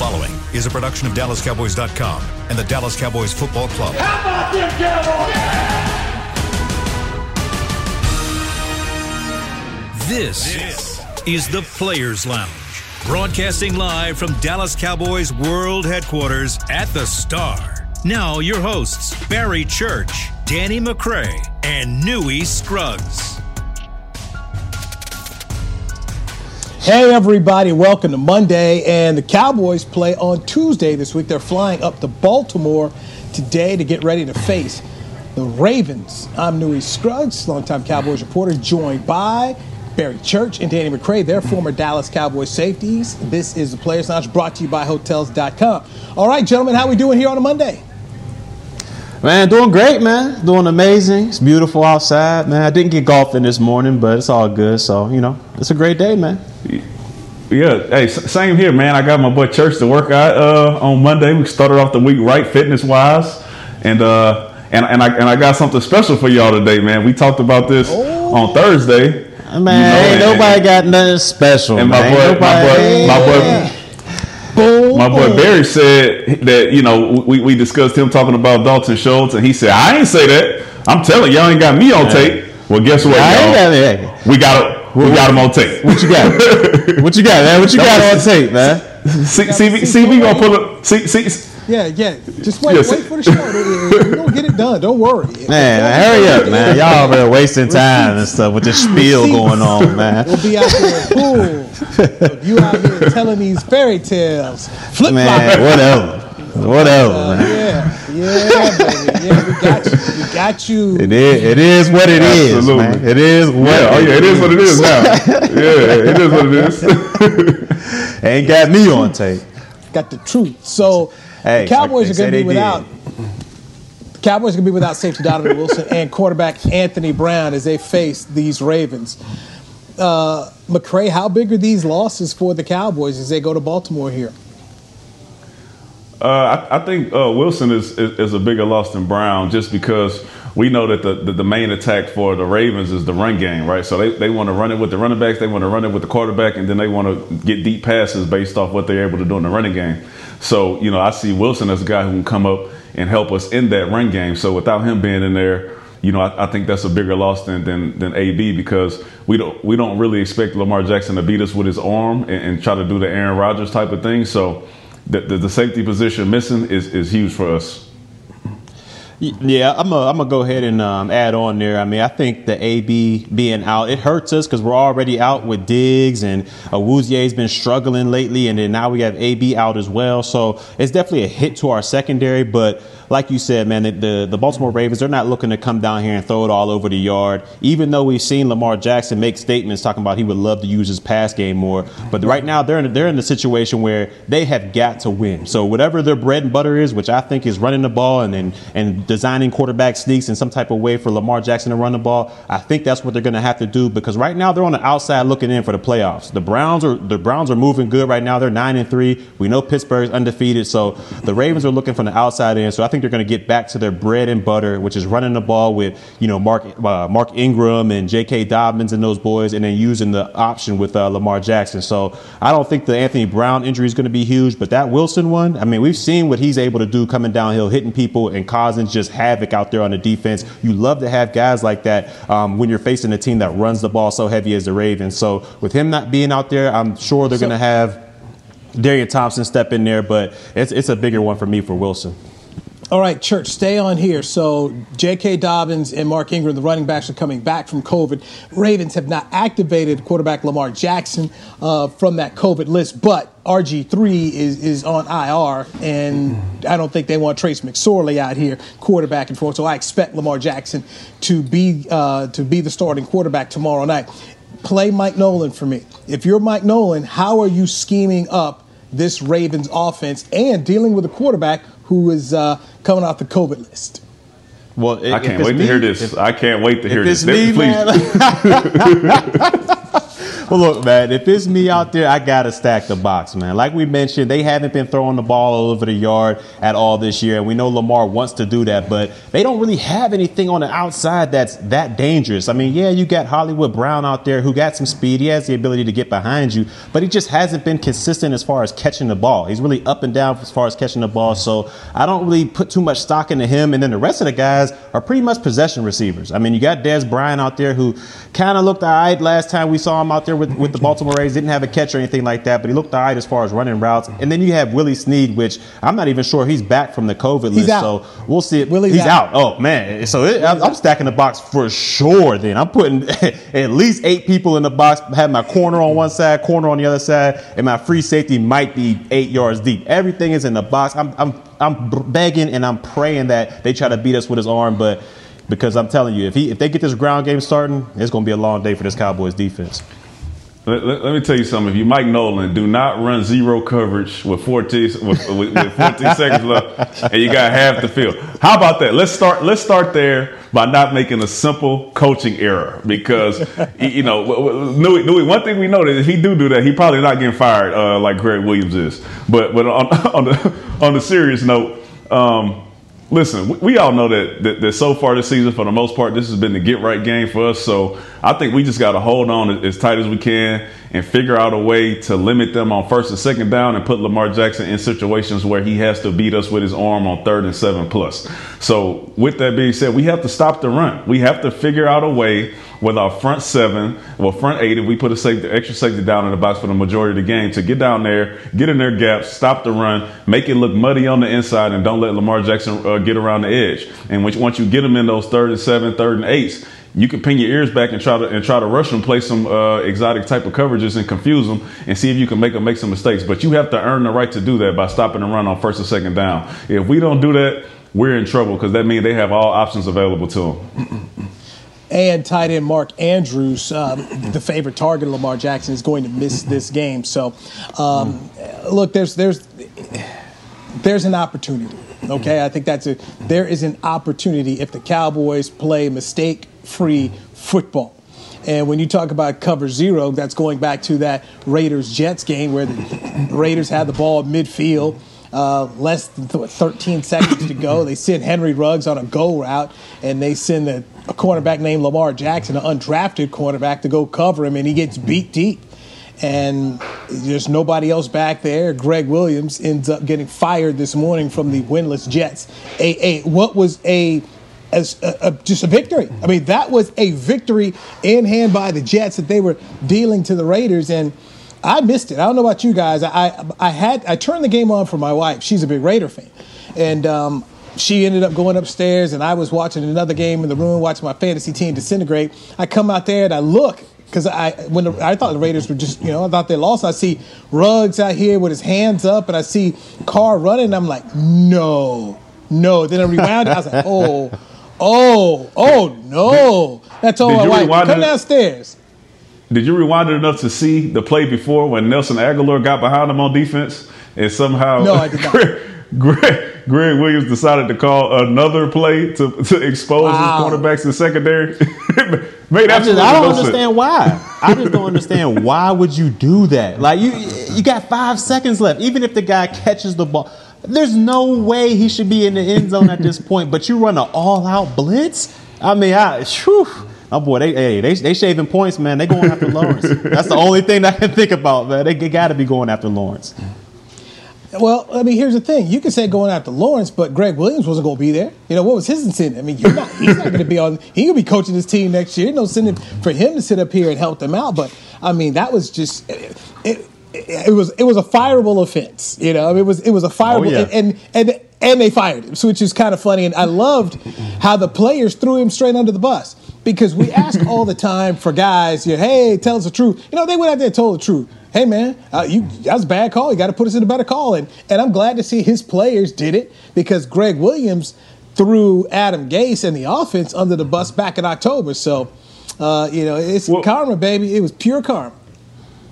following is a production of DallasCowboys.com and the Dallas Cowboys Football Club. How about them Cowboys? Yeah! This is the Players Lounge, broadcasting live from Dallas Cowboys World Headquarters at the Star. Now your hosts, Barry Church, Danny McCray, and Nui Scruggs. Hey, everybody. Welcome to Monday. And the Cowboys play on Tuesday this week. They're flying up to Baltimore today to get ready to face the Ravens. I'm Nui Scruggs, longtime Cowboys reporter, joined by Barry Church and Danny McCray, their former Dallas Cowboys safeties. This is the Players Lounge brought to you by Hotels.com. All right, gentlemen, how we doing here on a Monday? Man, doing great, man. Doing amazing. It's beautiful outside, man. I didn't get golfing this morning, but it's all good. So, you know, it's a great day, man. Yeah, hey, same here, man. I got my boy Church to work out on Monday. We started off the week right, fitness-wise, and I got something special for y'all today, man. We talked about this on Thursday. Man, you know, ain't nobody got nothing special. And man, my boy Barry said that, you know, we discussed him talking about Dalton Schultz, and he said, I ain't say that. I'm telling y'all ain't got me on tape. Well, guess what, y'all? We got him on tape. What you got? What you got, man? What you got on tape, man? CB gonna pull up. Yeah. Just wait for the show. We're gonna get it done. Don't worry. Man, hurry up, man. Y'all been wasting time and stuff with this spiel going on, man. We'll be out there cool. You out here telling these fairy tales. Flip man, whatever, man. Yeah, baby. Yeah, we got you. It is what it Absolutely. Is, man. It is what it is what it is now. Yeah, it is what it is. Ain't got me on tape. Got the truth. So hey, the Cowboys are going to be without safety Donovan Wilson and quarterback Anthony Brown as they face these Ravens. McCray, how big are these losses for the Cowboys as they go to Baltimore here? I think Wilson is a bigger loss than Brown just because we know that the main attack for the Ravens is the run game, right? So they want to run it with the running backs, they want to run it with the quarterback, and then they want to get deep passes based off what they're able to do in the running game. So, you know, I see Wilson as a guy who can come up and help us in that run game. So without him being in there, you know, I think that's a bigger loss than AB because we don't really expect Lamar Jackson to beat us with his arm and try to do the Aaron Rodgers type of thing. So the safety position missing is huge for us. Yeah, I'm gonna go ahead and add on there. I mean, I think the AB being out, it hurts us because we're already out with Diggs and Awuzie's been struggling lately, and then now we have AB out as well. So it's definitely a hit to our secondary. But like you said, man, the Baltimore Ravens, they're not looking to come down here and throw it all over the yard, even though we've seen Lamar Jackson make statements talking about he would love to use his pass game more. But right now they're in the situation where they have got to win. So whatever their bread and butter is, which I think is running the ball and designing quarterback sneaks in some type of way for Lamar Jackson to run the ball, I think that's what they're going to have to do because right now they're on the outside looking in for the playoffs. The Browns are moving good right now. They're 9-3. We know Pittsburgh's undefeated, so the Ravens are looking from the outside in. So I think they're going to get back to their bread and butter, which is running the ball with, you know, Mark Ingram and J.K. Dobbins and those boys, and then using the option with Lamar Jackson. So I don't think the Anthony Brown injury is going to be huge, but that Wilson one, I mean, we've seen what he's able to do coming downhill, hitting people and causing just havoc out there on the defense. You love to have guys like that when you're facing a team that runs the ball so heavy as the Ravens. So with him not being out there, I'm sure they're going to have Darian Thompson step in there, but it's a bigger one for me for Wilson. All right, Church, stay on here. So J.K. Dobbins and Mark Ingram, the running backs, are coming back from COVID. Ravens have not activated quarterback Lamar Jackson from that COVID list, but RG3 is on IR, and I don't think they want Trace McSorley out here quarterbacking for him. So I expect Lamar Jackson to be the starting quarterback tomorrow night. Play Mike Nolan for me. If you're Mike Nolan, how are you scheming up this Ravens offense and dealing with a quarterback who is coming off the COVID list? Well, I can't wait to hear this. I can't wait to hear this. Please. Well, look, man, if it's me out there, I got to stack the box, man. Like we mentioned, they haven't been throwing the ball all over the yard at all this year. And we know Lamar wants to do that, but they don't really have anything on the outside that's that dangerous. I mean, yeah, you got Hollywood Brown out there who got some speed. He has the ability to get behind you, but he just hasn't been consistent as far as catching the ball. He's really up and down as far as catching the ball. So I don't really put too much stock into him. And then the rest of the guys are pretty much possession receivers. I mean, you got Dez Bryant out there who kind of looked all right last time we saw him out there with the Baltimore Ravens. Didn't have a catch or anything like that, but he looked all right as far as running routes. And then you have Willie Snead, which I'm not even sure he's back from the COVID list. So we'll see. He's out. Oh, man. So I'm stacking the box for sure then. I'm putting at least 8 people in the box, have my corner on one side, corner on the other side, and my free safety might be 8 yards deep. Everything is in the box. I'm begging and I'm praying that they try to beat us with his arm, but because I'm telling you, if they get this ground game starting, it's going to be a long day for this Cowboys defense. Let me tell you something. If you Mike Nolan, do not run zero coverage with 14 seconds left, and you got half the field. How about that? Let's start there by not making a simple coaching error, because you know, Nui, one thing we know that if he do that, he probably not getting fired like Greg Williams is. But on the serious note. Listen, we all know that so far this season, for the most part, this has been the get-right game for us. So I think we just got to hold on as tight as we can and figure out a way to limit them on first and second down and put Lamar Jackson in situations where he has to beat us with his arm on third and 7+. So with that being said, we have to stop the run. We have to figure out a way with our front 8, if we put extra safety down in the box for the majority of the game, to get down there, get in their gaps, stop the run, make it look muddy on the inside, and don't let Lamar Jackson get around the edge. And once you get them in those third and 7, third and 8s, you can pin your ears back and try to rush them, play some exotic type of coverages and confuse them, and see if you can make them make some mistakes. But you have to earn the right to do that by stopping the run on first and second down. If we don't do that, we're in trouble, because that means they have all options available to them. And tight end Mark Andrews, the favorite target of Lamar Jackson, is going to miss this game. So, look, there's an opportunity. Okay, I think there is an opportunity if the Cowboys play mistake-free football. And when you talk about cover zero, that's going back to that Raiders-Jets game where the Raiders had the ball midfield, less than 13 seconds to go. They send Henry Ruggs on a go route, and they send a cornerback named Lamar Jackson, an undrafted cornerback, to go cover him, and he gets beat deep. And there's nobody else back there. Greg Williams ends up getting fired this morning from the winless Jets. What was just a victory. I mean, that was a victory in hand by the Jets that they were dealing to the Raiders, and I missed it. I don't know about you guys. I turned the game on for my wife. She's a big Raider fan, and she ended up going upstairs, and I was watching another game in the room, watching my fantasy team disintegrate. I come out there and I look. Because I thought the Raiders were just, I thought they lost. I see Ruggs out here with his hands up, and I see Carr running, and I'm like, no. Then I rewound it. I was like, oh, no. That's all my wife. Come downstairs. Did you rewind it enough to see the play before when Nelson Aguilar got behind him on defense? And somehow no, I did not. Greg Williams decided to call another play to expose his cornerbacks in secondary. I don't understand why. I just don't understand why would you do that? Like you got 5 seconds left. Even if the guy catches the ball, there's no way he should be in the end zone at this point. But you run an all-out blitz. I mean, they shaving points, man. They going after Lawrence. That's the only thing I can think about, man. They got to be going after Lawrence. Well, I mean, here's the thing. You can say going after Lawrence, but Greg Williams wasn't going to be there. What was his incentive? I mean, he's not going to be on. He's going to be coaching his team next year. No incentive for him to sit up here and help them out. But I mean, that was just it was a fireable offense. It was a fireable, and they fired him, which is kind of funny. And I loved how the players threw him straight under the bus, because we ask all the time for guys, hey, tell us the truth. They went out there and told the truth. Hey, man, that was a bad call. You got to put us in a better call. And I'm glad to see his players did it, because Greg Williams threw Adam Gase and the offense under the bus back in October. So, it's karma, baby. It was pure karma.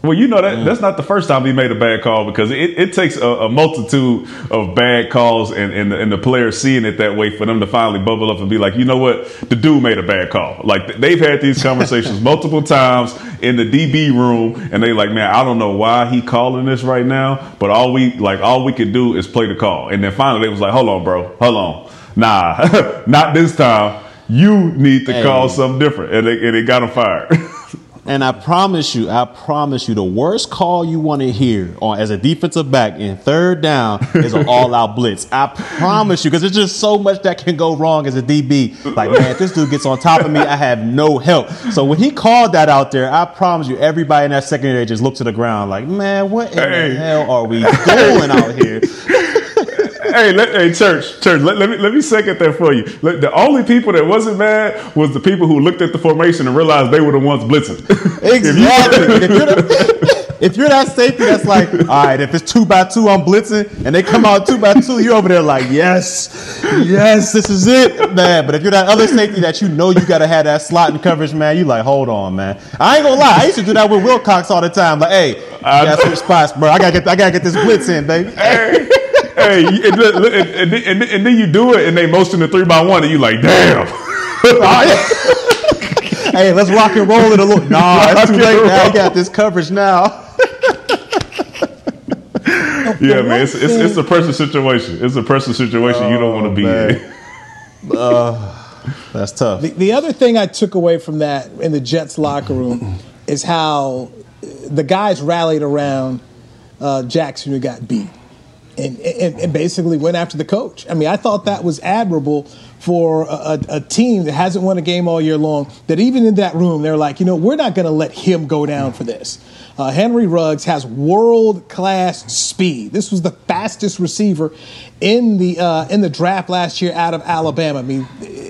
Well, you know, that's not the first time he made a bad call, because it takes a multitude of bad calls and the players seeing it that way for them to finally bubble up and be like, you know what, the dude made a bad call. Like, they've had these conversations multiple times in the DB room, and they like, man, I don't know why he calling this right now, but all we could do is play the call. And then finally they was like, hold on, bro, hold on. Nah, not this time. You need to call something different. And it got him fired. And I promise you, the worst call you want to hear as a defensive back in third down is an all-out blitz. I promise you, because there's just so much that can go wrong as a DB. Like, man, if this dude gets on top of me, I have no help. So when he called that out there, I promise you, everybody in that secondary just looked to the ground like, man, what in the hell are we doing out here? Hey, Church. Let me second that for you. The only people that wasn't mad was the people who looked at the formation and realized they were the ones blitzing. Exactly. If you're that safety that's like, all right, if it's 2x2, I'm blitzing, and they come out 2x2, you're over there like, yes, this is it, man. But if you're that other safety that you know you gotta have that slot and coverage, man, you like, hold on, man. I ain't gonna lie, I used to do that with Wilcox all the time. Like, hey, you gotta switch spots, bro. I gotta get this blitz in, baby. Hey. Hey, and then you do it, and they motion the 3x1, and you like, damn. Hey, let's rock and roll it a little. Nah, it's too late now. I got this coverage now. Yeah, man, it's a pressure situation. It's a pressure situation you don't want to be in. That's tough. The other thing I took away from that in the Jets locker room is how the guys rallied around Jackson, who got beat. And basically went after the coach. I mean, I thought that was admirable for a team that hasn't won a game all year long, that even in that room, they're like, you know, we're not going to let him go down for this. Henry Ruggs has world-class speed. This was the fastest receiver in the draft last year out of Alabama. I mean,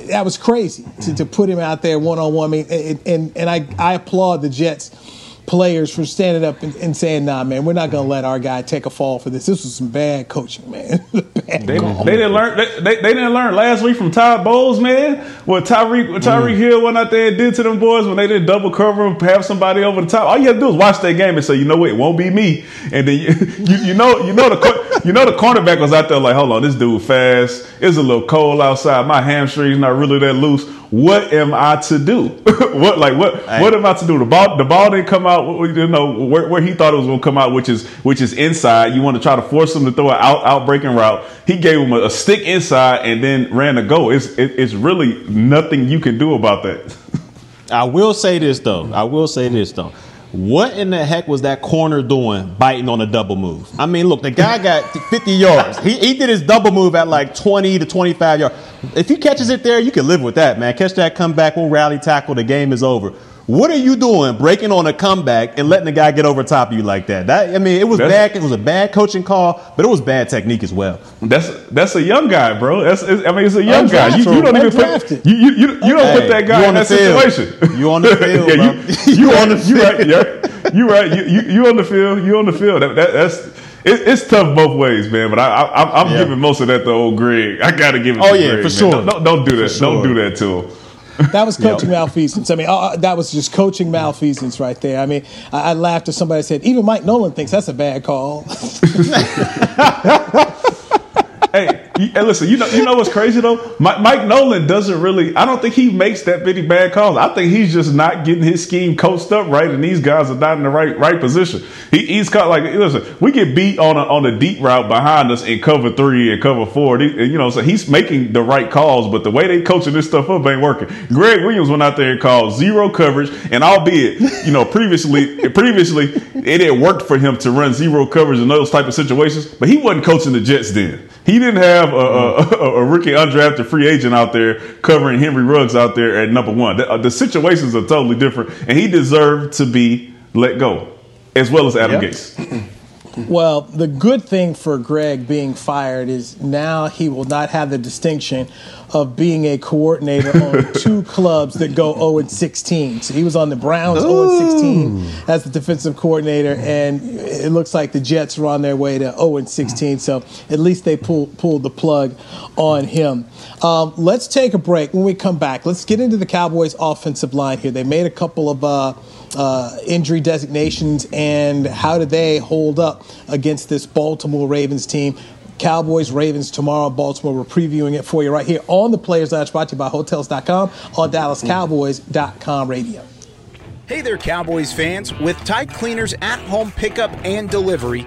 that was crazy to put him out there one-on-one. I mean, and I applaud the Jets players for standing up and saying, nah, man, we're not going to let our guy take a fall for this. This was some bad coaching, man. They didn't learn last week from Todd Bowles, man. What Tyreek Hill went out there and did to them boys when they didn't double cover and have somebody over the top. All you have to do is watch that game and say, you know what, it won't be me. And then you know the cornerback was out there like, hold on, this dude fast. It's a little cold outside. My hamstring's not really that loose. What am I to do? What am I to do? The ball didn't come out, you know, where he thought it was going to come out, which is inside. You want to try to force him to throw an out breaking route. He gave him a stick inside and then ran a go. It's really nothing you can do about that. I will say this though. What in the heck was that corner doing biting on a double move? I mean, look, the guy got 50 yards. He did his double move at like 20 to 25 yards. If he catches it there, you can live with that, man. Catch that comeback, we'll rally tackle, the game is over. What are you doing breaking on a comeback and letting the guy get over top of you like that? That's bad. It was a bad coaching call, but it was bad technique as well. That's a young guy, bro. It's a young guy. You don't put that guy in that situation. You on the field, bro. You on the field. It's tough both ways, man. But I'm giving most of that to old Greg. I gotta give it to Greg. Oh yeah, for sure. Don't do that. Sure. Don't do that to him. That was coaching malfeasance. I mean, that was just coaching malfeasance right there. I mean, I laughed at somebody said, even Mike Nolan thinks that's a bad call. Hey, listen, you know what's crazy, though? Mike Nolan doesn't really – I don't think he makes that many bad calls. I think he's just not getting his scheme coached up right, and these guys are not in the right position. He's caught like – listen, we get beat on a deep route behind us in cover 3 and cover 4. And, you know, so he's making the right calls, but the way they coaching this stuff up ain't working. Greg Williams went out there and called zero coverage, and albeit, you know, previously it had worked for him to run zero coverage in those type of situations, but he wasn't coaching the Jets then. He didn't have a rookie undrafted free agent out there covering Henry Ruggs out there at number one. The situations are totally different, and he deserved to be let go, as well as Adam Gates. Well, the good thing for Greg being fired is now he will not have the distinction of being a coordinator on two clubs that go 0-16. So he was on the Browns 0-16 as the defensive coordinator, and it looks like the Jets are on their way to 0-16. So at least they pulled the plug on him. Let's take a break. When we come back, let's get into the Cowboys' offensive line here. They made a couple of injury designations, and how do they hold up against this Baltimore Ravens team. Cowboys, Ravens, tomorrow, Baltimore. We're previewing it for you right here on the Players Lounge, brought to you by Hotels.com on DallasCowboys.com radio. Hey there, Cowboys fans. With Tide Cleaners at-home pickup and delivery,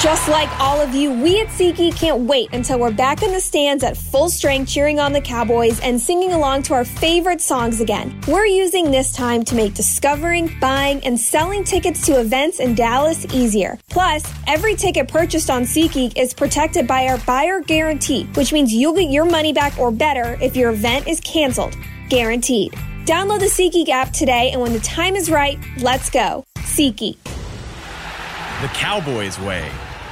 Just like all of you, we at SeatGeek can't wait until we're back in the stands at full strength cheering on the Cowboys and singing along to our favorite songs again. We're using this time to make discovering, buying, and selling tickets to events in Dallas easier. Plus, every ticket purchased on SeatGeek is protected by our buyer guarantee, which means you'll get your money back or better if your event is canceled. Guaranteed. Download the SeatGeek app today, and when the time is right, let's go. SeatGeek. The Cowboys way,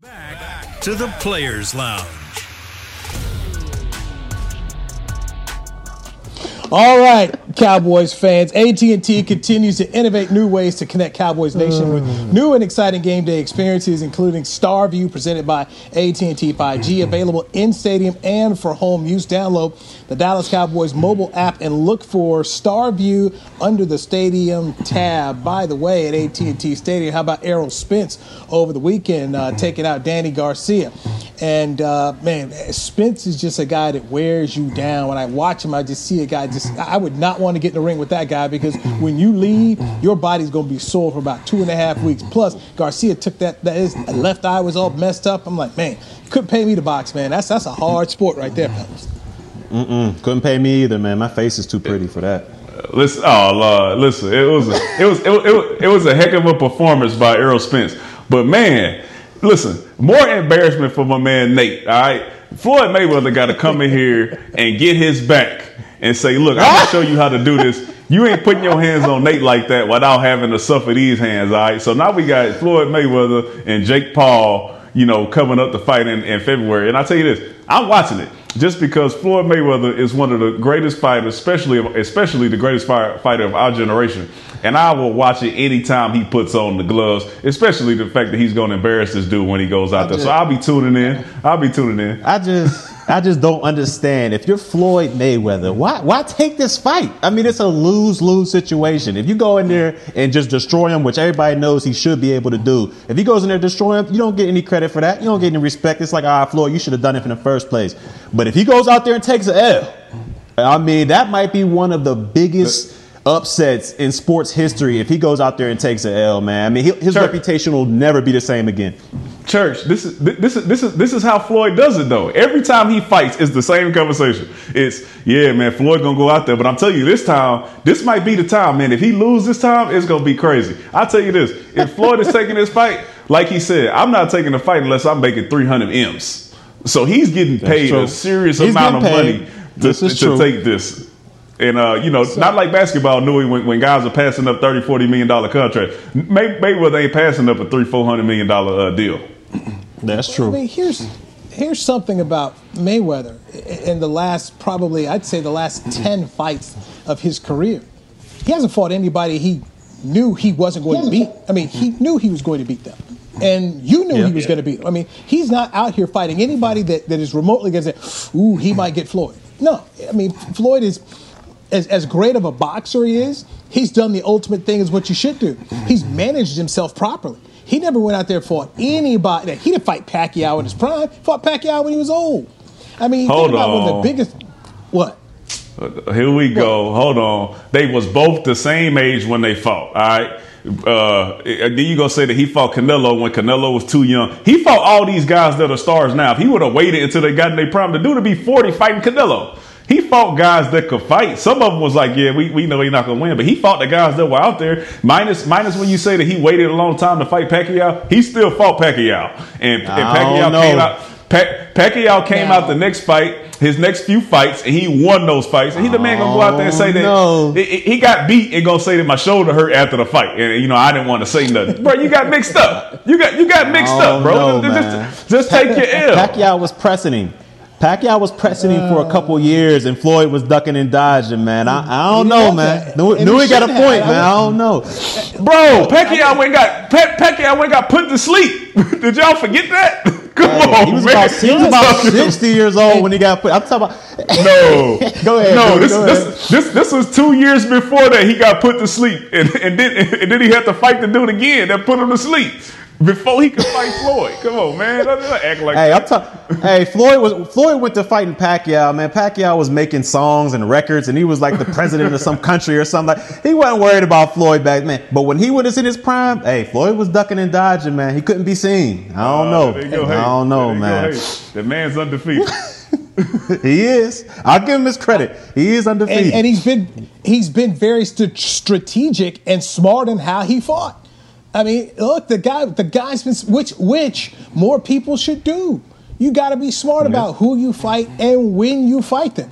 Back to the Players Lounge. All right, Cowboys fans. AT&T continues to innovate new ways to connect Cowboys Nation with new and exciting game day experiences, including StarView, presented by AT&T 5G, available in-stadium and for home use. Download the Dallas Cowboys mobile app and look for StarView under the stadium tab. By the way, at AT&T Stadium, how about Errol Spence over the weekend taking out Danny Garcia? And, man, Spence is just a guy that wears you down. When I watch him, I just see a guy I would not want to get in the ring with that guy, because when you leave, your body's going to be sore for about 2.5 weeks. Plus, Garcia took his left eye was all messed up. I'm like, man, couldn't pay me to box, man. That's a hard sport right there, fellas. Couldn't pay me either, man. My face is too pretty for that. Listen, oh Lord, listen. It was a heck of a performance by Errol Spence. But man, listen, more embarrassment for my man Nate. All right, Floyd Mayweather got to come in here and get his back and say, look, I'm going to show you how to do this. You ain't putting your hands on Nate like that without having to suffer these hands, all right? So now we got Floyd Mayweather and Jake Paul, you know, coming up to fight in February. And I tell you this, I'm watching it just because Floyd Mayweather is one of the greatest fighters, especially the greatest fighter of our generation. And I will watch it anytime he puts on the gloves, especially the fact that he's going to embarrass this dude when he goes out there. So I'll be tuning in. I just don't understand. If you're Floyd Mayweather, why take this fight? I mean, it's a lose-lose situation. If you go in there and just destroy him, which everybody knows he should be able to do, if he goes in there and destroy him, you don't get any credit for that. You don't get any respect. It's like, Floyd, you should have done it in the first place. But if he goes out there and takes an L, I mean, that might be one of the biggest upsets in sports history if he goes out there and takes an L, man. I mean, his reputation will never be the same again. Church, this is how Floyd does it though. Every time he fights, it's the same conversation. It's, yeah, man, Floyd gonna go out there, but I'm telling you, this time, this might be the time, man. If he loses this time, it's gonna be crazy. I'll tell you this: if Floyd is taking this fight, like he said, I'm not taking the fight unless I'm making 300 M's. So he's getting paid a serious amount of money to take this. And, you know, not like basketball, when guys are passing up $30, $40 million contracts. Maybe they ain't passing up a $300, $400 million deal. That's true. I mean, here's something about Mayweather in the last, probably, I'd say the last 10 fights of his career. He hasn't fought anybody he knew he wasn't going to beat. I mean, he knew he was going to beat them. And you knew he was going to beat him. I mean, he's not out here fighting anybody that is remotely going to say, ooh, he might get Floyd. No. I mean, Floyd is as great of a boxer he is, he's done the ultimate thing is what you should do. He's managed himself properly. He never went out there and fought anybody. He didn't fight Pacquiao in his prime. He fought Pacquiao when he was old. I mean, think about one of the biggest – what? Here we go. Hold on. They was both the same age when they fought, all right? Then you gonna say that he fought Canelo when Canelo was too young. He fought all these guys that are stars now. If he would have waited until they got in their prime, the dude would be 40 fighting Canelo. He fought guys that could fight. Some of them was like, yeah, we know he's not gonna win, but he fought the guys that were out there. Minus when you say that he waited a long time to fight Pacquiao, he still fought Pacquiao, and Pacquiao came out. Pacquiao came out the next fight, his next few fights, and he won those fights. And he the man gonna go out there and say that he got beat and gonna say that my shoulder hurt after the fight. And you know I didn't want to say nothing, bro. You got mixed up. You got mixed up, bro. No, just take your L. Pacquiao was pressing him. Pacquiao was pressing him for a couple years, and Floyd was ducking and dodging, man. I don't know, man. Knew he got a point, man. I don't know. Bro, Pacquiao went got put to sleep. Did y'all forget that? Come on, he was about 60 years old when he got put. I'm talking about. No. Go ahead. No, this was 2 years before that he got put to sleep. And then he had to fight the dude again that put him to sleep. Before he could fight Floyd, come on, man! Don't act like that. Hey, Floyd went to fighting Pacquiao, man. Pacquiao was making songs and records, and he was like the president of some country or something. Like he wasn't worried about Floyd back, man. But when he was in his prime, hey, Floyd was ducking and dodging, man. He couldn't be seen. I don't know, man. The man's undefeated. He is. I'll give him his credit. He is undefeated, and he's been very strategic and smart in how he fought. I mean, look, the guy's been, which more people should do. You got to be smart about who you fight and when you fight them.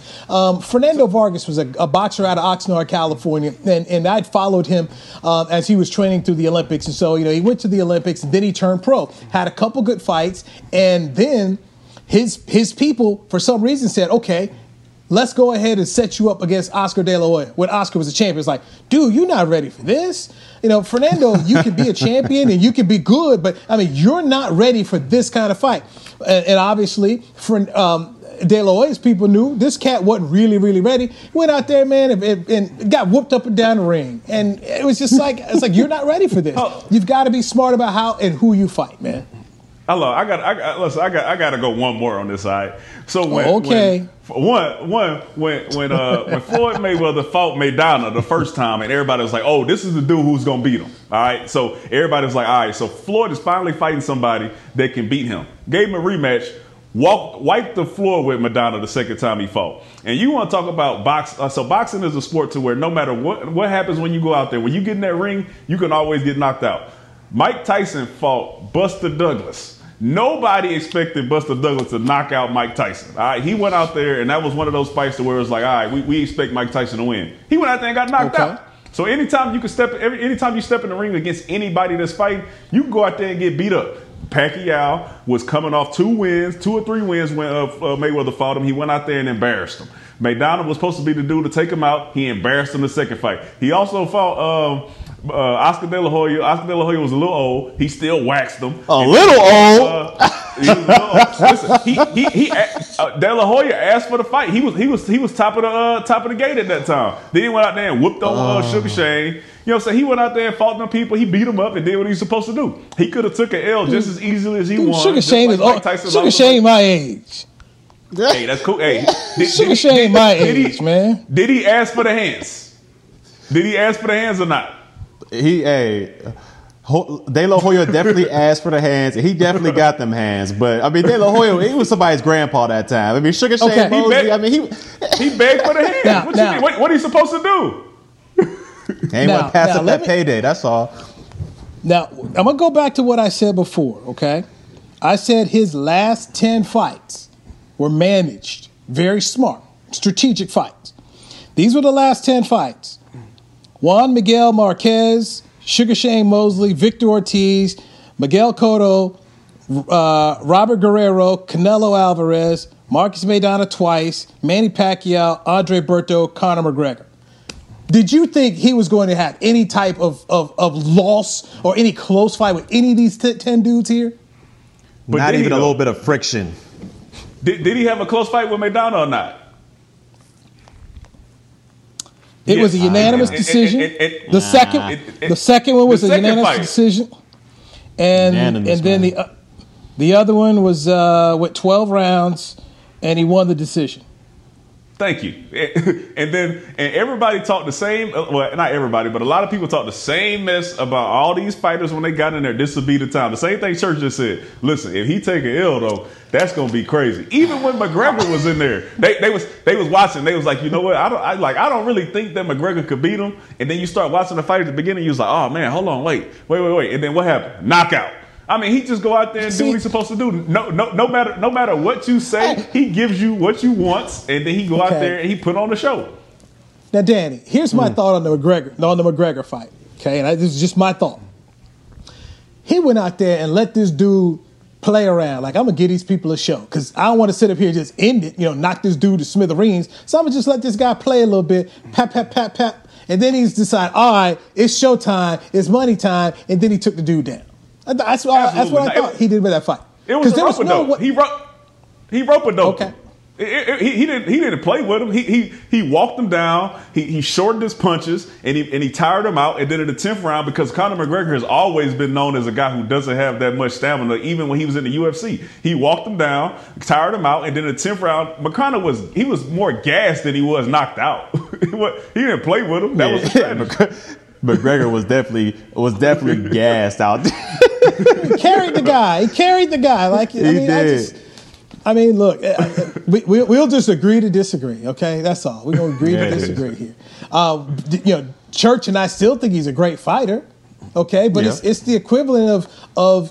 Fernando Vargas was a boxer out of Oxnard, California, and I'd followed him as he was training through the Olympics. And so, you know, he went to the Olympics, and then he turned pro, had a couple good fights, and then his people, for some reason, said, okay, let's go ahead and set you up against Oscar De La Hoya when Oscar was a champion. It's like, dude, you're not ready for this. You know, Fernando, you can be a champion and you can be good, but, I mean, you're not ready for this kind of fight. And obviously, De La Hoya's people knew this cat wasn't really, really ready. Went out there, man, and got whooped up and down the ring. And it was just like, it's like, you're not ready for this. You've got to be smart about how and who you fight, man. Hello, I got to go one more on this side. So when Floyd Mayweather fought Maidana the first time, and everybody was like, "Oh, this is the dude who's gonna beat him." All right, so everybody was like, "All right, so Floyd is finally fighting somebody that can beat him." Gave him a rematch, wiped the floor with Maidana the second time he fought. And you want to talk about box? So boxing is a sport to where no matter what happens when you go out there, when you get in that ring, you can always get knocked out. Mike Tyson fought Buster Douglas. Nobody expected Buster Douglas to knock out Mike Tyson. All right, he went out there, and that was one of those fights where it was like, all right, we expect Mike Tyson to win. He went out there and got knocked out. So anytime you step in the ring against anybody that's fighting, you can go out there and get beat up. Pacquiao was coming off two or three wins when Mayweather fought him. He went out there and embarrassed him. Maidana was supposed to be the dude to take him out. He embarrassed him the second fight. He also fought Oscar De La Hoya. Oscar De La Hoya was a little old. He still waxed him. Listen, he De La Hoya asked for the fight. He was top of the gate at that time. Then he went out there and whooped on Sugar Shane. You know what I'm saying? He went out there and fought them people. He beat them up and did what he was supposed to do. He could have took an L just as easily as he won. Sugar Shane is old. Sugar Shane my age. Hey, that's cool. Hey, Sugar Shane my age, man. Did he ask for the hands? Did he ask for the hands or not? De La Hoya definitely asked for the hands, and he definitely got them hands. But I mean, De La Hoya, he was somebody's grandpa that time. I mean, Sugar Shane Mosley. He begged for the hands. What are you supposed to do? He ain't want to pass up that payday. That's all. Now I'm gonna go back to what I said before. Okay, I said his last 10 fights were managed, very smart, strategic fights. These were the last 10 fights. Juan Miguel Marquez, Sugar Shane Mosley, Victor Ortiz, Miguel Cotto, Robert Guerrero, Canelo Alvarez, Marcus Maidana twice, Manny Pacquiao, Andre Berto, Conor McGregor. Did you think he was going to have any type of loss or any close fight with any of these 10 dudes here? But not even a little bit of friction. Did he have a close fight with Maidana or not? It was a unanimous decision. The second one was a unanimous decision. And then the other one was with 12 rounds, and he won the decision. Thank you. And everybody talked the same. Well, not everybody, but a lot of people talked the same mess about all these fighters when they got in there. This would be the time. The same thing Church just said. Listen, if he take an L though, that's gonna be crazy. Even when McGregor was in there, they was watching. They was like, you know what? I don't really think that McGregor could beat him. And then you start watching the fight at the beginning. You was like, oh man, hold on, wait. And then what happened? Knockout. I mean, he just go out there and do what he's supposed to do. No matter what you say, he gives you what you want, and then he go out there and he put on the show. Now, Danny, here's my thought on the McGregor fight. Okay, and this is just my thought. He went out there and let this dude play around. Like, I'm gonna give these people a show because I don't want to sit up here and just end it. You know, knock this dude to smithereens. So I'm gonna just let this guy play a little bit. Pap. And then he's decided, all right, it's show time, it's money time, and then he took the dude down. That's what I thought he did with that fight. It was a rope-a-dope. He rope-a-dope. Okay. He didn't play with him. He walked him down. He shortened his punches and he tired him out. And then in the 10th round, because Conor McGregor has always been known as a guy who doesn't have that much stamina, even when he was in the UFC, he walked him down, tired him out, and then in the 10th round, he was more gassed than he was knocked out. He didn't play with him. That was the strategy. McGregor was definitely gassed out there. He carried the guy. Look, we'll just agree to disagree. Okay, that's all. We're gonna agree to disagree here. Church and I still think he's a great fighter. Okay, but it's the equivalent of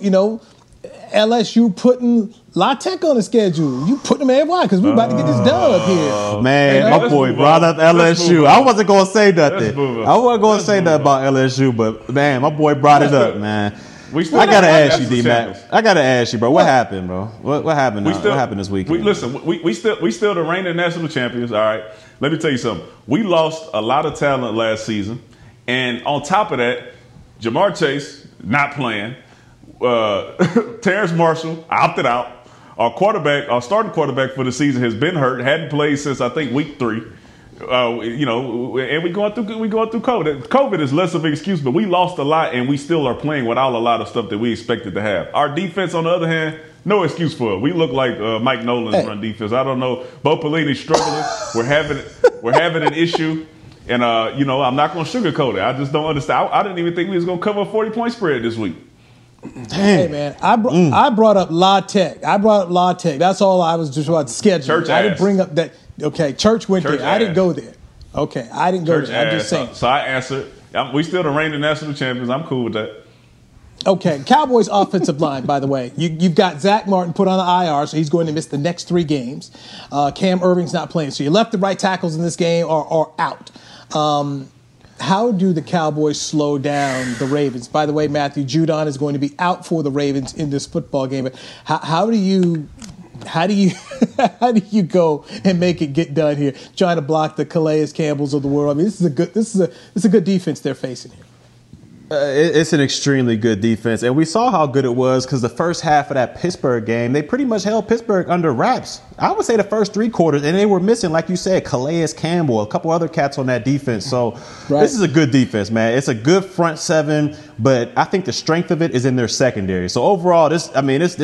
LSU putting La Tech on the schedule. You putting them why? Because we're about to get this done up here. Man, my boy brought up LSU. I wasn't going to say nothing. I wasn't going to say nothing about LSU, but man, my boy brought it up, man. I got to ask you, D-Mac. I got to ask you, bro. What happened, bro? What happened? What happened this weekend? Listen, we still the reigning national champions, all right? Let me tell you something. We lost a lot of talent last season, and on top of that, Jamar Chase not playing. Terrence Marshall opted out. Our starting quarterback for the season has been hurt. Hadn't played since I think week 3. And we going through COVID. COVID is less of an excuse, but we lost a lot, and we still are playing without a lot of stuff that we expected to have. Our defense, on the other hand, no excuse for it. We look like Mike Nolan's run defense. I don't know. Bo Pelini's struggling. We're having an issue. And I'm not going to sugarcoat it. I just don't understand. I didn't even think we was going to cover a 40-point spread this week. Damn. Hey man, I brought up La Tech. That's all I was just about to schedule. Church I ass. Didn't bring up that. Okay, Church went Church there. Ass. I didn't go there. Okay, I didn't go Church there. Ass. I'm just saying. So I answered. We still the reigning national champions. I'm cool with that. Okay, Cowboys offensive line. By the way, you've got Zach Martin put on the IR, so he's going to miss the next 3 games. Cam Irving's not playing, so your left and right tackles in this game are out. How do the Cowboys slow down the Ravens? By the way, Matthew Judon is going to be out for the Ravens in this football game. But how do you go and make it get done here? Trying to block the Calais Campbells of the world. I mean, this is a good defense they're facing here. It's an extremely good defense, and we saw how good it was because the first half of that Pittsburgh game, they pretty much held Pittsburgh under wraps. I would say the first 3 quarters, and they were missing, like you said, Calais Campbell, a couple other cats on that defense. So This is a good defense, man. It's a good front 7, but I think the strength of it is in their secondary. So overall, this defense,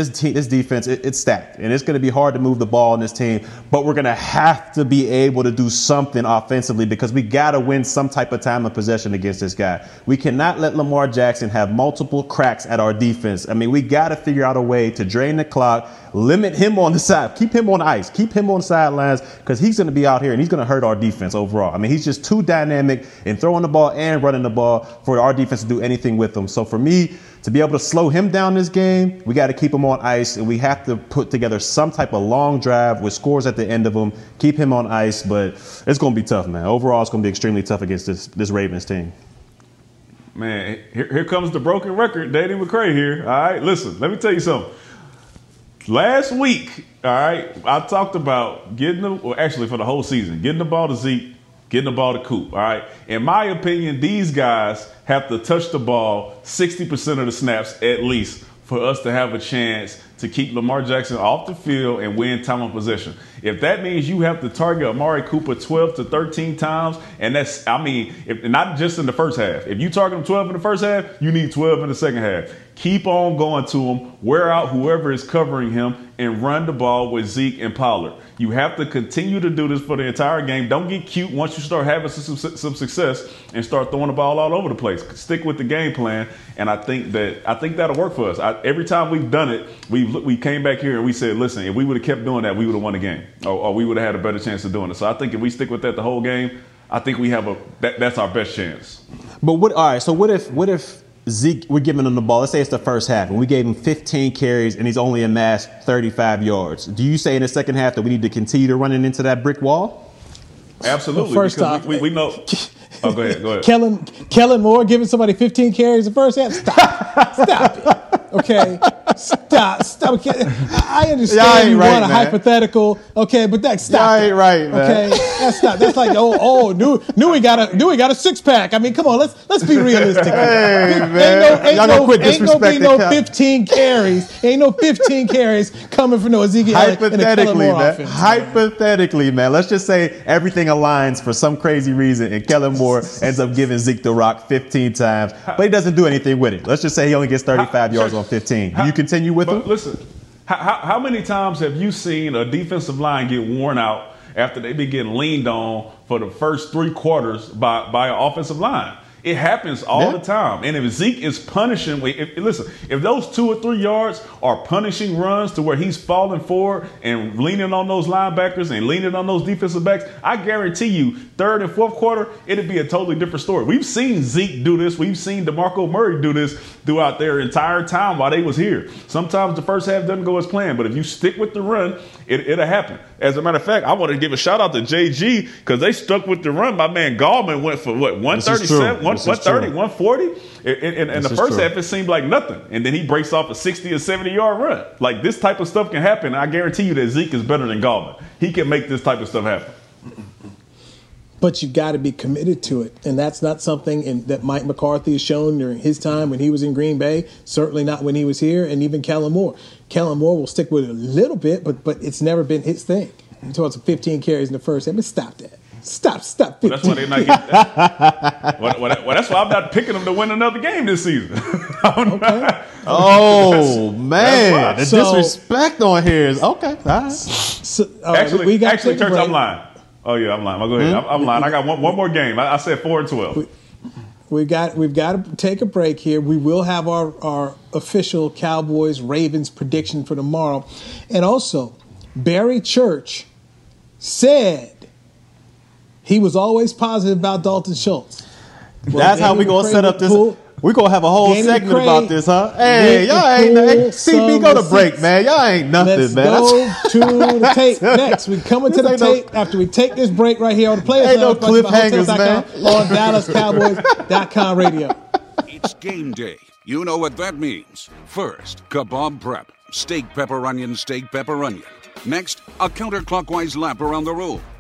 it's stacked, and it's going to be hard to move the ball on this team. But we're going to have to be able to do something offensively because we got to win some type of time of possession against this guy. We cannot let Lamar Jackson have multiple cracks at our defense. I mean, we got to figure out a way to drain the clock, limit him on the side, keep him on ice, keep him on the sidelines, because he's going to be out here and he's going to hurt our defense overall. I mean, he's just too dynamic in throwing the ball and running the ball for our defense to do anything with him. So for me, to be able to slow him down this game, we got to keep him on ice, and we have to put together some type of long drive with scores at the end of them, keep him on ice. But it's going to be tough, man. Overall, it's going to be extremely tough against this Ravens team. Man, here comes the broken record, Danny McCray here. All right, listen, let me tell you something. Last week, all right, I talked about getting the ball to Zeke, Getting the ball to Coop, all right? In my opinion, these guys have to touch the ball 60% of the snaps at least for us to have a chance to keep Lamar Jackson off the field and win time of possession. If that means you have to target Amari Cooper 12 to 13 times, and that's, I mean, if, not just in the first half. If you target him 12 in the first half, you need 12 in the second half. Keep on going to him, wear out whoever is covering him, and run the ball with Zeke and Pollard. You have to continue to do this for the entire game. Don't get cute once you start having some success and start throwing the ball all over the place. Stick with the game plan, and I think that'll work for us. Every time we've done it, we came back here and we said, listen, if we would have kept doing that, we would have won the game, or we would have had a better chance of doing it. So I think if we stick with that the whole game, I think we have that's our best chance. But all right, so what if Zeke, we're giving him the ball, let's say it's the first half, and we gave him 15 carries and he's only amassed 35 yards. Do you say in the second half that we need to continue to running into that brick wall? Absolutely. Well, first off, we know. Oh, go ahead. Kellen Moore giving somebody 15 carries the first half? Stop. Stop it. Okay. Stop. I understand you want a hypothetical. Okay, but that's stop. Y'all ain't right, man. Okay, that's not. That's like we got a six pack. I mean, come on, let's be realistic. Hey, man. Ain't no 15 carries. Ain't no 15 carries coming from no Ezekiel. Hypothetically, man. Offense, hypothetically, man. Let's just say everything aligns for some crazy reason, and Kellen Moore ends up giving Zeke the rock 15 times, but he doesn't do anything with it. Let's just say he only gets 35 yards on 15. You can. Continue with them? Listen, how many times have you seen a defensive line get worn out after they've been getting leaned on for the first three quarters by an offensive line? It happens all the time. And if Zeke is punishing, if those 2 or 3 yards are punishing runs to where he's falling forward and leaning on those linebackers and leaning on those defensive backs, I guarantee you, third and fourth quarter, it'd be a totally different story. We've seen Zeke do this. We've seen DeMarco Murray do this throughout their entire time while they was here. Sometimes the first half doesn't go as planned, but if you stick with the run, it'll happen. As a matter of fact, I want to give a shout out to JG because they stuck with the run. My man Gallman went for, 137? 130, 140, and the first half it seemed like nothing, and then he breaks off a 60 or 70 yard run. Like, this type of stuff can happen. I guarantee you that Zeke is better than Gallman. He can make this type of stuff happen. But you got to be committed to it, and that's not something that Mike McCarthy has shown during his time when he was in Green Bay. Certainly not when he was here, and even Kellen Moore. Kellen Moore will stick with it a little bit, but it's never been his thing. He told us 15 carries in the first half. But stop that. Stop. Well, that's why they're not getting that. Well, that's why I'm not picking them to win another game this season. Okay. Oh, man. The disrespect on here is okay. All right. Actually, Church, I'm lying. Oh, yeah, I'm lying. I'll go ahead. I'm lying. I got one more game. I said 4 and 12. We've got to take a break here. We will have our official Cowboys-Ravens prediction for tomorrow. And also, Barry Church said he was always positive about Dalton Schultz. Well, that's how we're going to set up this. We're going to have a whole segment about this, huh? Hey, y'all ain't nothing. CB, go to break, man. Y'all ain't nothing, man. Let's go to the tape next. We're coming to the tape after we take this break right here on the Players Ain't No Cliffhangers, man. On DallasCowboys.com radio. It's game day. You know what that means. First, kebab prep. Steak, pepper, onion, steak, pepper, onion. Next, a counterclockwise lap around the room.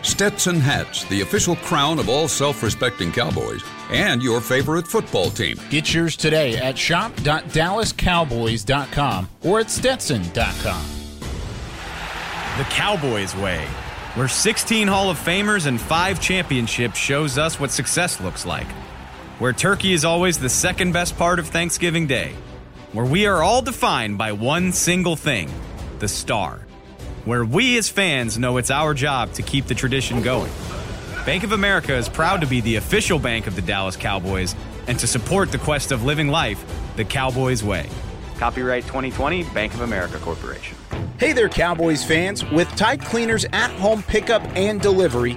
Stetson hats, the official crown of all self-respecting Cowboys and your favorite football team. Get yours today at shop.dallascowboys.com or at stetson.com. The Cowboys way, where 16 Hall of Famers and 5 championships shows us what success looks like. Where turkey is always the second best part of Thanksgiving Day. Where we are all defined by one single thing, the star. Where we as fans know it's our job to keep the tradition going. Bank of America is proud to be the official bank of the Dallas Cowboys and to support the quest of living life the Cowboys way. Copyright 2020, Bank of America Corporation. Hey there, Cowboys fans. With Tide Cleaners at-home pickup and delivery,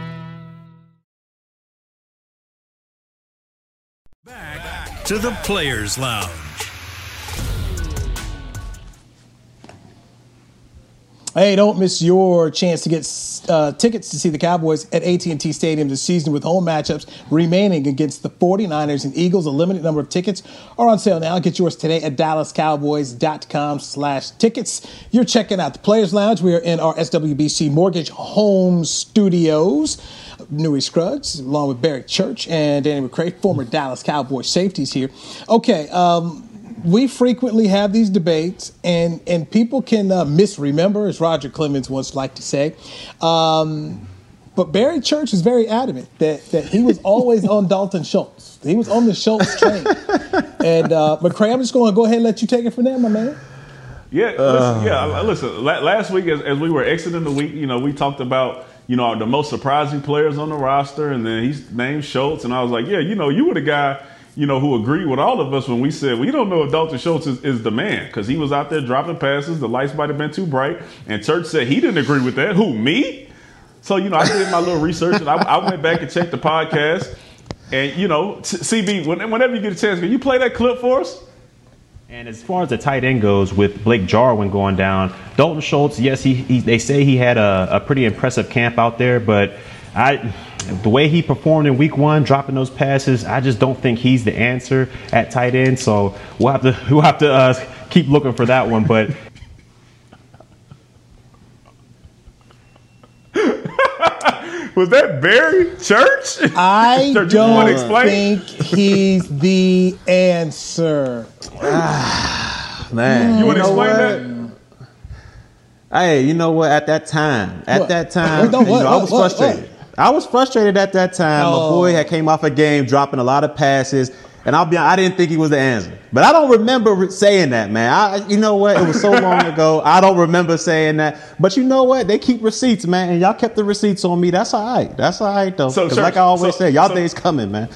Back to the Players Lounge. Hey, don't miss your chance to get tickets to see the Cowboys at AT&T Stadium this season with home matchups remaining against the 49ers and Eagles. A limited number of tickets are on sale now. Get yours today at DallasCowboys.com/tickets. You're checking out the Players Lounge. We are in our SWBC Mortgage Home Studios. Newey Scruggs, along with Barry Church and Danny McCray, former Dallas Cowboys safeties here. Okay, we frequently have these debates, and people can misremember, as Roger Clemens once liked to say. But Barry Church is very adamant that he was always on Dalton Schultz. He was on the Schultz train. And, McCray, I'm just going to go ahead and let you take it from there, my man. Listen, last week as we were exiting the week, we talked about, the most surprising players on the roster, and then he named Schultz, and I was like, you were the guy – who agreed with all of us when we said, we don't know if Dalton Schultz is the man, because he was out there dropping passes. The lights might have been too bright. And Church said he didn't agree with that. Who, me? So, I did my little research, and I went back and checked the podcast. And, CB, whenever you get a chance, can you play that clip for us? And as far as the tight end goes, with Blake Jarwin going down, Dalton Schultz, yes, they say he had a pretty impressive camp out there, but the way he performed in week one, dropping those passes, I just don't think he's the answer at tight end. So we'll have to keep looking for that one. But was that Barry Church? Church, don't think he's the answer. Man, you want to explain that? Hey, you know what? I was frustrated at that time. My boy had came off a game dropping a lot of passes, and I didn't think he was the answer. But I don't remember saying that, man. It was so long ago. I don't remember saying that. But you know what? They keep receipts, man, and y'all kept the receipts on me. That's all right. That's all right, though. So, Church, like I always say, y'all days coming, man.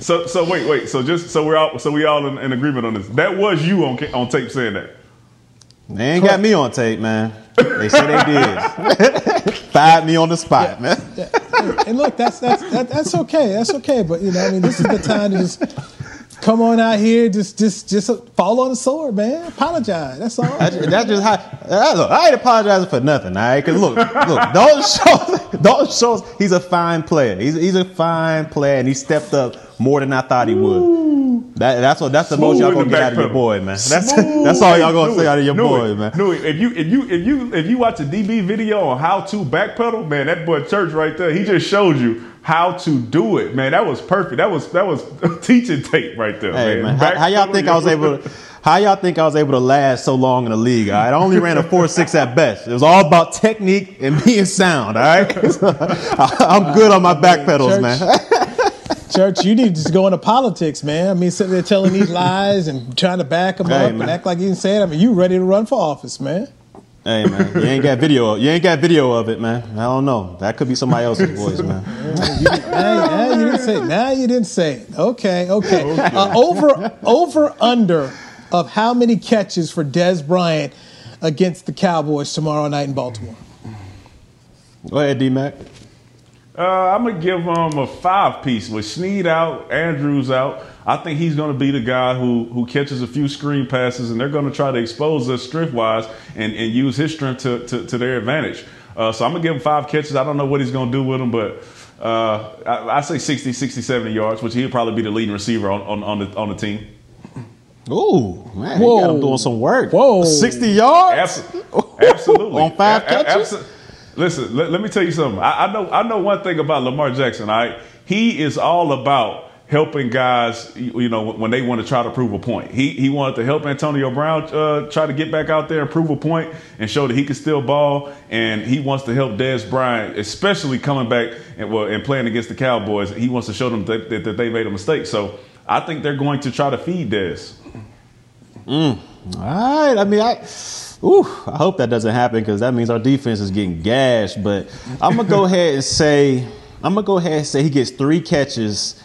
So wait. So we all in agreement on this. That was you on tape saying that. They ain't got me on tape, man. They said they did. Fired me on the spot, man. Yeah. And look, that's okay. That's okay. But this is the time to just come on out here, just fall on the sword, man. Apologize. That's all. I ain't apologizing for nothing. All right, because look, Dalton Schultz, he's a fine player. He's a fine player, and he stepped up more than I thought he would. Ooh. That's the most y'all gonna get out of your boy, man. That's all y'all gonna say out of your boy, man. If you watch a DB video on how to backpedal, man, that boy Church right there, he just showed you how to do it, man. That was perfect. That was teaching tape right there, hey, man. How y'all think I was able to last so long in the league? All right? I only ran a 4.6 at best. It was all about technique and being sound. All right, I'm good on my backpedals, man. Church, you need to just go into politics, man. Sitting there telling these lies and trying to back them up, man, and act like you didn't say it. You ready to run for office, man. Hey, man, you ain't got video of it, man. I don't know. That could be somebody else's voice, man. You didn't say it. Now you didn't say it. Okay. Over under of how many catches for Dez Bryant against the Cowboys tomorrow night in Baltimore? Go ahead, D-Mac. I'm going to give him a 5-piece with Snead out, Andrews out. I think he's going to be the guy who catches a few screen passes, and they're going to try to expose us strength-wise and use his strength to their advantage. So I'm going to give him 5 catches. I don't know what he's going to do with them, but I say 60, 60, 70 yards, which he'll probably be the leading receiver on the team. Ooh, man, he got him doing some work. Whoa. 60 yards? Absolutely. On 5 catches? Listen, let me tell you something. I know one thing about Lamar Jackson, all right? He is all about helping guys, you know, when they want to try to prove a point. He wanted to help Antonio Brown try to get back out there and prove a point and show that he can still ball. And he wants to help Dez Bryant, especially coming back and playing against the Cowboys. He wants to show them that they made a mistake. So I think they're going to try to feed Dez. Mm. All right. I mean, I hope that doesn't happen, because that means our defense is getting gashed. But I'm going to go ahead and say he gets 3 catches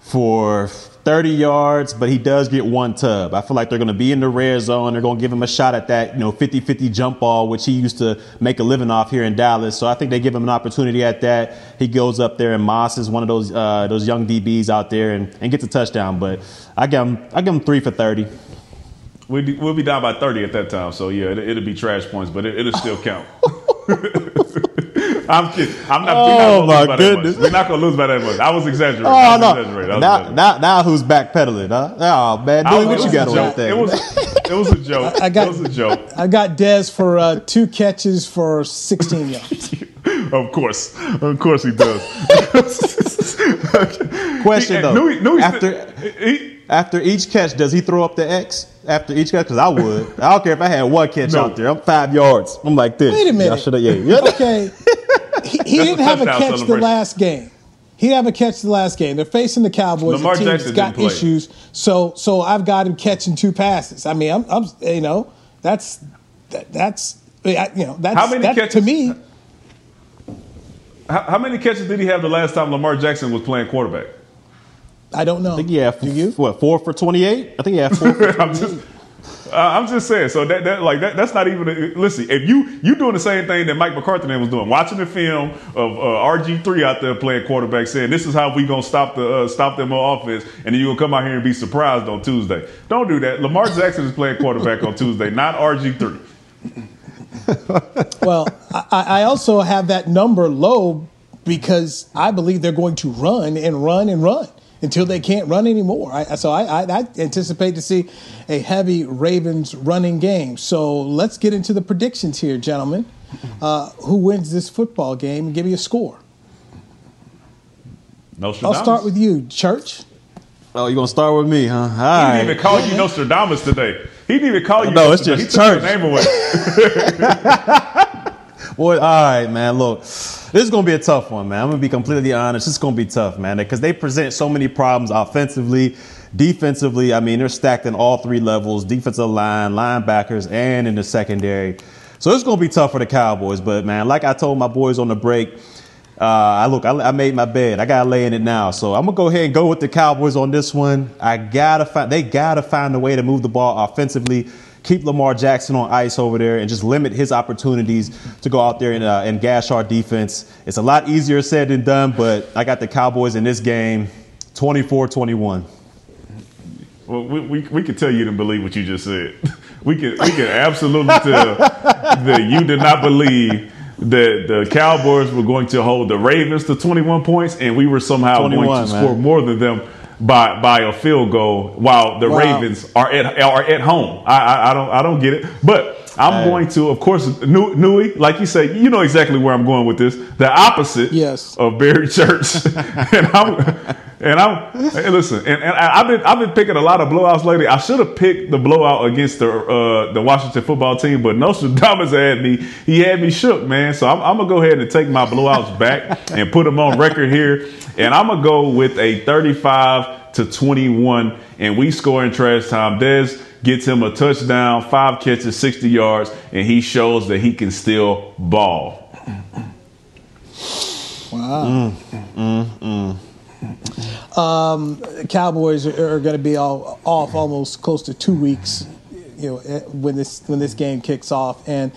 for 30 yards, but he does get 1 tub. I feel like they're going to be in the red zone. They're going to give him a shot at that, 50-50 jump ball, which he used to make a living off here in Dallas. So I think they give him an opportunity at that. He goes up there and mosses one of those young DBs out there and gets a touchdown. But I give him 3 for 30. We'll be down by 30 at that time. So, yeah, it'll be trash points, but it'll still count. I'm kidding. We're not going to lose by that much. I was exaggerating. Now who's backpedaling? Huh? Oh, man. Dude, what you got on that thing? It was a joke. I got Dez for 2 catches for 16 yards. Of course he does. Question, though. After each catch, does he throw up the X? After each catch, because I would. I don't care if I had 1 catch out there. I'm 5 yards. I'm like this. Wait a minute. Okay. He didn't have a catch the last game. They're facing the Cowboys. Lamar Jackson got issues. So I've got him catching 2 passes. I mean, I'm that's to me. How many catches did he have the last time Lamar Jackson was playing quarterback? I don't know. I think he had 4 for 28? I think he had 4 for 28. I'm just saying. So that's not even listen, if you doing the same thing that Mike McCarthy was doing, watching the film of RG3 out there playing quarterback, saying this is how we going to stop them on offense, and then you're going to come out here and be surprised on Tuesday. Don't do that. Lamar Jackson is playing quarterback on Tuesday, not RG3. Well, I also have that number low because I believe they're going to run and run and run until they can't run anymore. So I anticipate to see a heavy Ravens running game. So let's get into the predictions here, gentlemen. Who wins this football game? And give me a score. I'll start with you, Church. Oh, you're going to start with me, huh? All right. He didn't even call you Nostradamus today. He didn't even call you Nostradamus. It's just Church. He took your name away. Boy, all right, man. Look, this is going to be a tough one, man. I'm going to be completely honest. It's going to be tough, man, because they present so many problems offensively, defensively. I mean, they're stacked in all 3 levels, defensive line, linebackers, and in the secondary. So it's going to be tough for the Cowboys. But, man, like I told my boys on the break, I made my bed. I got to lay in it now. So I'm going to go ahead and go with the Cowboys on this one. They got to find a way to move the ball offensively, keep Lamar Jackson on ice over there, and just limit his opportunities to go out there and gash our defense. It's a lot easier said than done, but I got the Cowboys in this game 24-21. Well, we can tell you didn't believe what you just said. We can absolutely tell that you did not believe that the Cowboys were going to hold the Ravens to 21 points, and we were somehow going to score more than them by a field goal, while the Ravens are at home. I don't get it, but I'm going to, of course, Nui, like you say, you know exactly where I'm going with this. The opposite of Barry Church, I've been picking a lot of blowouts lately. I should have picked the blowout against the Washington football team, but Nostradamus had me. He had me shook, man. So I'm gonna go ahead and take my blowouts back and put them on record here, and I'm gonna go with a 35-21, and we score in trash time. Dez gets him a touchdown, 5 catches, 60 yards, and he shows that he can still ball. Wow. Cowboys are going to be all off almost close to 2 weeks, when this game kicks off, and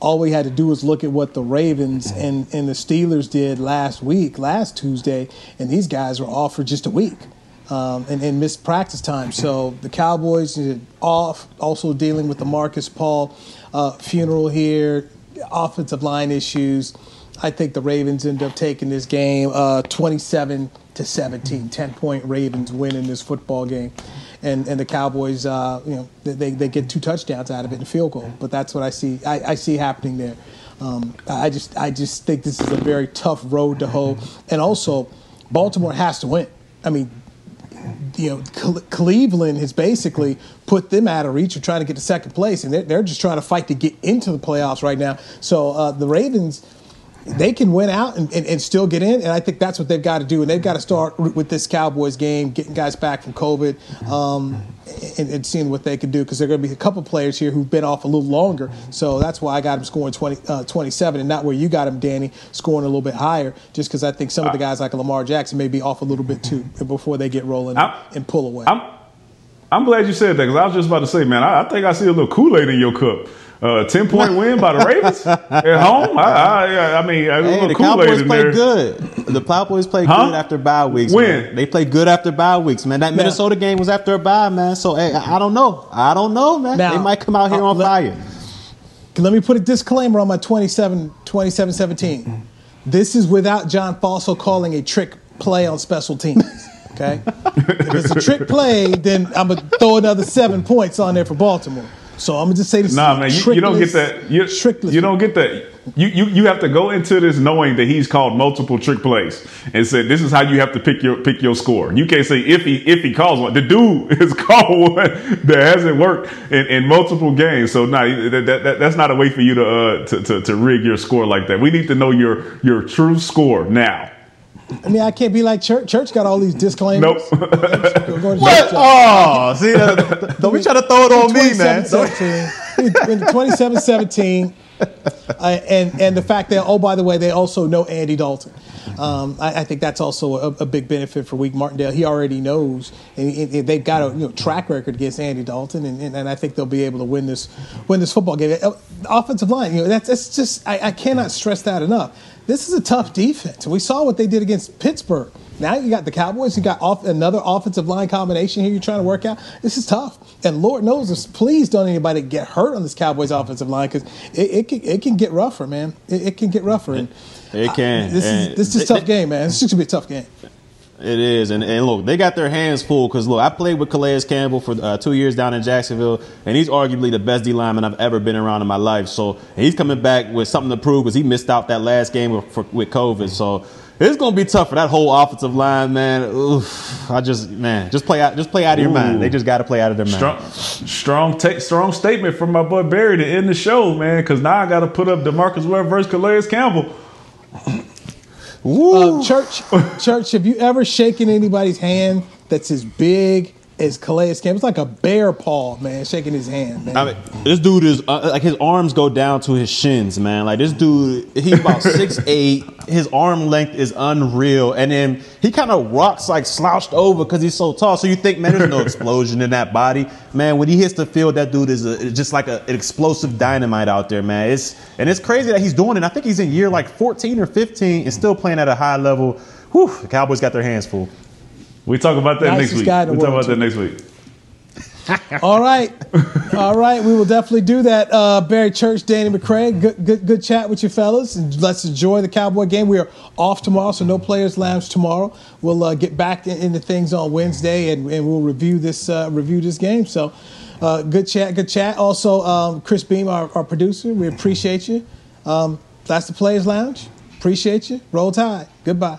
all we had to do was look at what the Ravens and the Steelers did last Tuesday, and these guys were off for just a week and missed practice time. So the Cowboys are off, also dealing with the Marcus Paul funeral here, offensive line issues. I think the Ravens end up taking this game 27-17, 10-point Ravens win in this football game, and the Cowboys, they get 2 touchdowns out of it and a field goal. But that's what I see. I see happening there. I just think this is a very tough road to hoe, and also Baltimore has to win. I mean, Cleveland has basically put them out of reach of trying to get to second place, and they're just trying to fight to get into the playoffs right now. So the Ravens, they can win out and still get in, and I think that's what they've got to do, and they've got to start with this Cowboys game, getting guys back from COVID and seeing what they can do, because there are going to be a couple players here who've been off a little longer. So that's why I got them scoring 27 and not where you got them, Danny, scoring a little bit higher, just because I think some of the guys like Lamar Jackson may be off a little bit too before they get rolling and pull away. I'm glad you said that, because I was just about to say, man, I think I see a little Kool-Aid in your cup. 10-point win by the Ravens at home. I mean, the Cowboys played good. The Cowboys played good after bye weeks. They played good after bye weeks, man. That Minnesota game was after a bye, man. So hey, I don't know, man. Now, they might come out here on fire. Let me put a disclaimer on my 27-17. This is without John Fossil calling a trick play on special teams. Okay, if it's a trick play, then I'm gonna throw another 7 points on there for Baltimore. So I'm gonna just say this. Nah, man, you don't get that. You don't get that. You have to go into this knowing that he's called multiple trick plays and said this is how you have to pick your score. You can't say if he calls one. The dude has called one that hasn't worked in multiple games. So that's not a way for you to rig your score like that. We need to know your true score now. I mean, I can't be like Church. Church got all these disclaimers. Nope. What? Oh, see, don't be trying to throw it on me, man. In 27-17, and the fact that, oh, by the way, they also know Andy Dalton. I think that's also a big benefit for Wink Martindale. He already knows, and they've got a track record against Andy Dalton, and I think they'll be able to win this football game. The offensive line, that's just I cannot stress that enough. This is a tough defense. We saw what they did against Pittsburgh. Now you got the Cowboys. You got another offensive line combination here you're trying to work out. This is tough. And Lord knows, please don't anybody get hurt on this Cowboys offensive line, because it can get rougher, man. It can get rougher. And it can. This is a tough game, man. This is going to be a tough game. It is. And look, they got their hands full because, look, I played with Calais Campbell for 2 years down in Jacksonville, and he's arguably the best D lineman I've ever been around in my life. So he's coming back with something to prove because he missed out that last game with COVID. So it's going to be tough for that whole offensive line, man. Oof, just play out of your mind. They just got to play out of their mind. Strong statement from my boy Barry to end the show, man, because now I got to put up DeMarcus Ware versus Calais Campbell. Church, have you ever shaken anybody's hand that's as big as Calais Campbell? It's like a bear paw, man, shaking his hand, man. I mean, this dude is like, his arms go down to his shins, man. Like, this dude, he's about 6'8". His arm length is unreal. And then he kind of rocks, like, slouched over because he's so tall. So you think, man, there's no explosion in that body. Man, when he hits the field, that dude is just like an explosive dynamite out there, man. It's crazy that he's doing it. I think he's in year, like, 14 or 15 and still playing at a high level. Whew, the Cowboys got their hands full. We talk about that next week. All right. All right. We will definitely do that. Barry Church, Danny McCray, good chat with you fellas. Let's enjoy the Cowboy game. We are off tomorrow, so no Players Lounge tomorrow. We'll get back into things on Wednesday, and we'll review this game. So good chat. Also, Chris Beam, our producer, we appreciate you. That's the Players Lounge. Appreciate you. Roll Tide. Goodbye.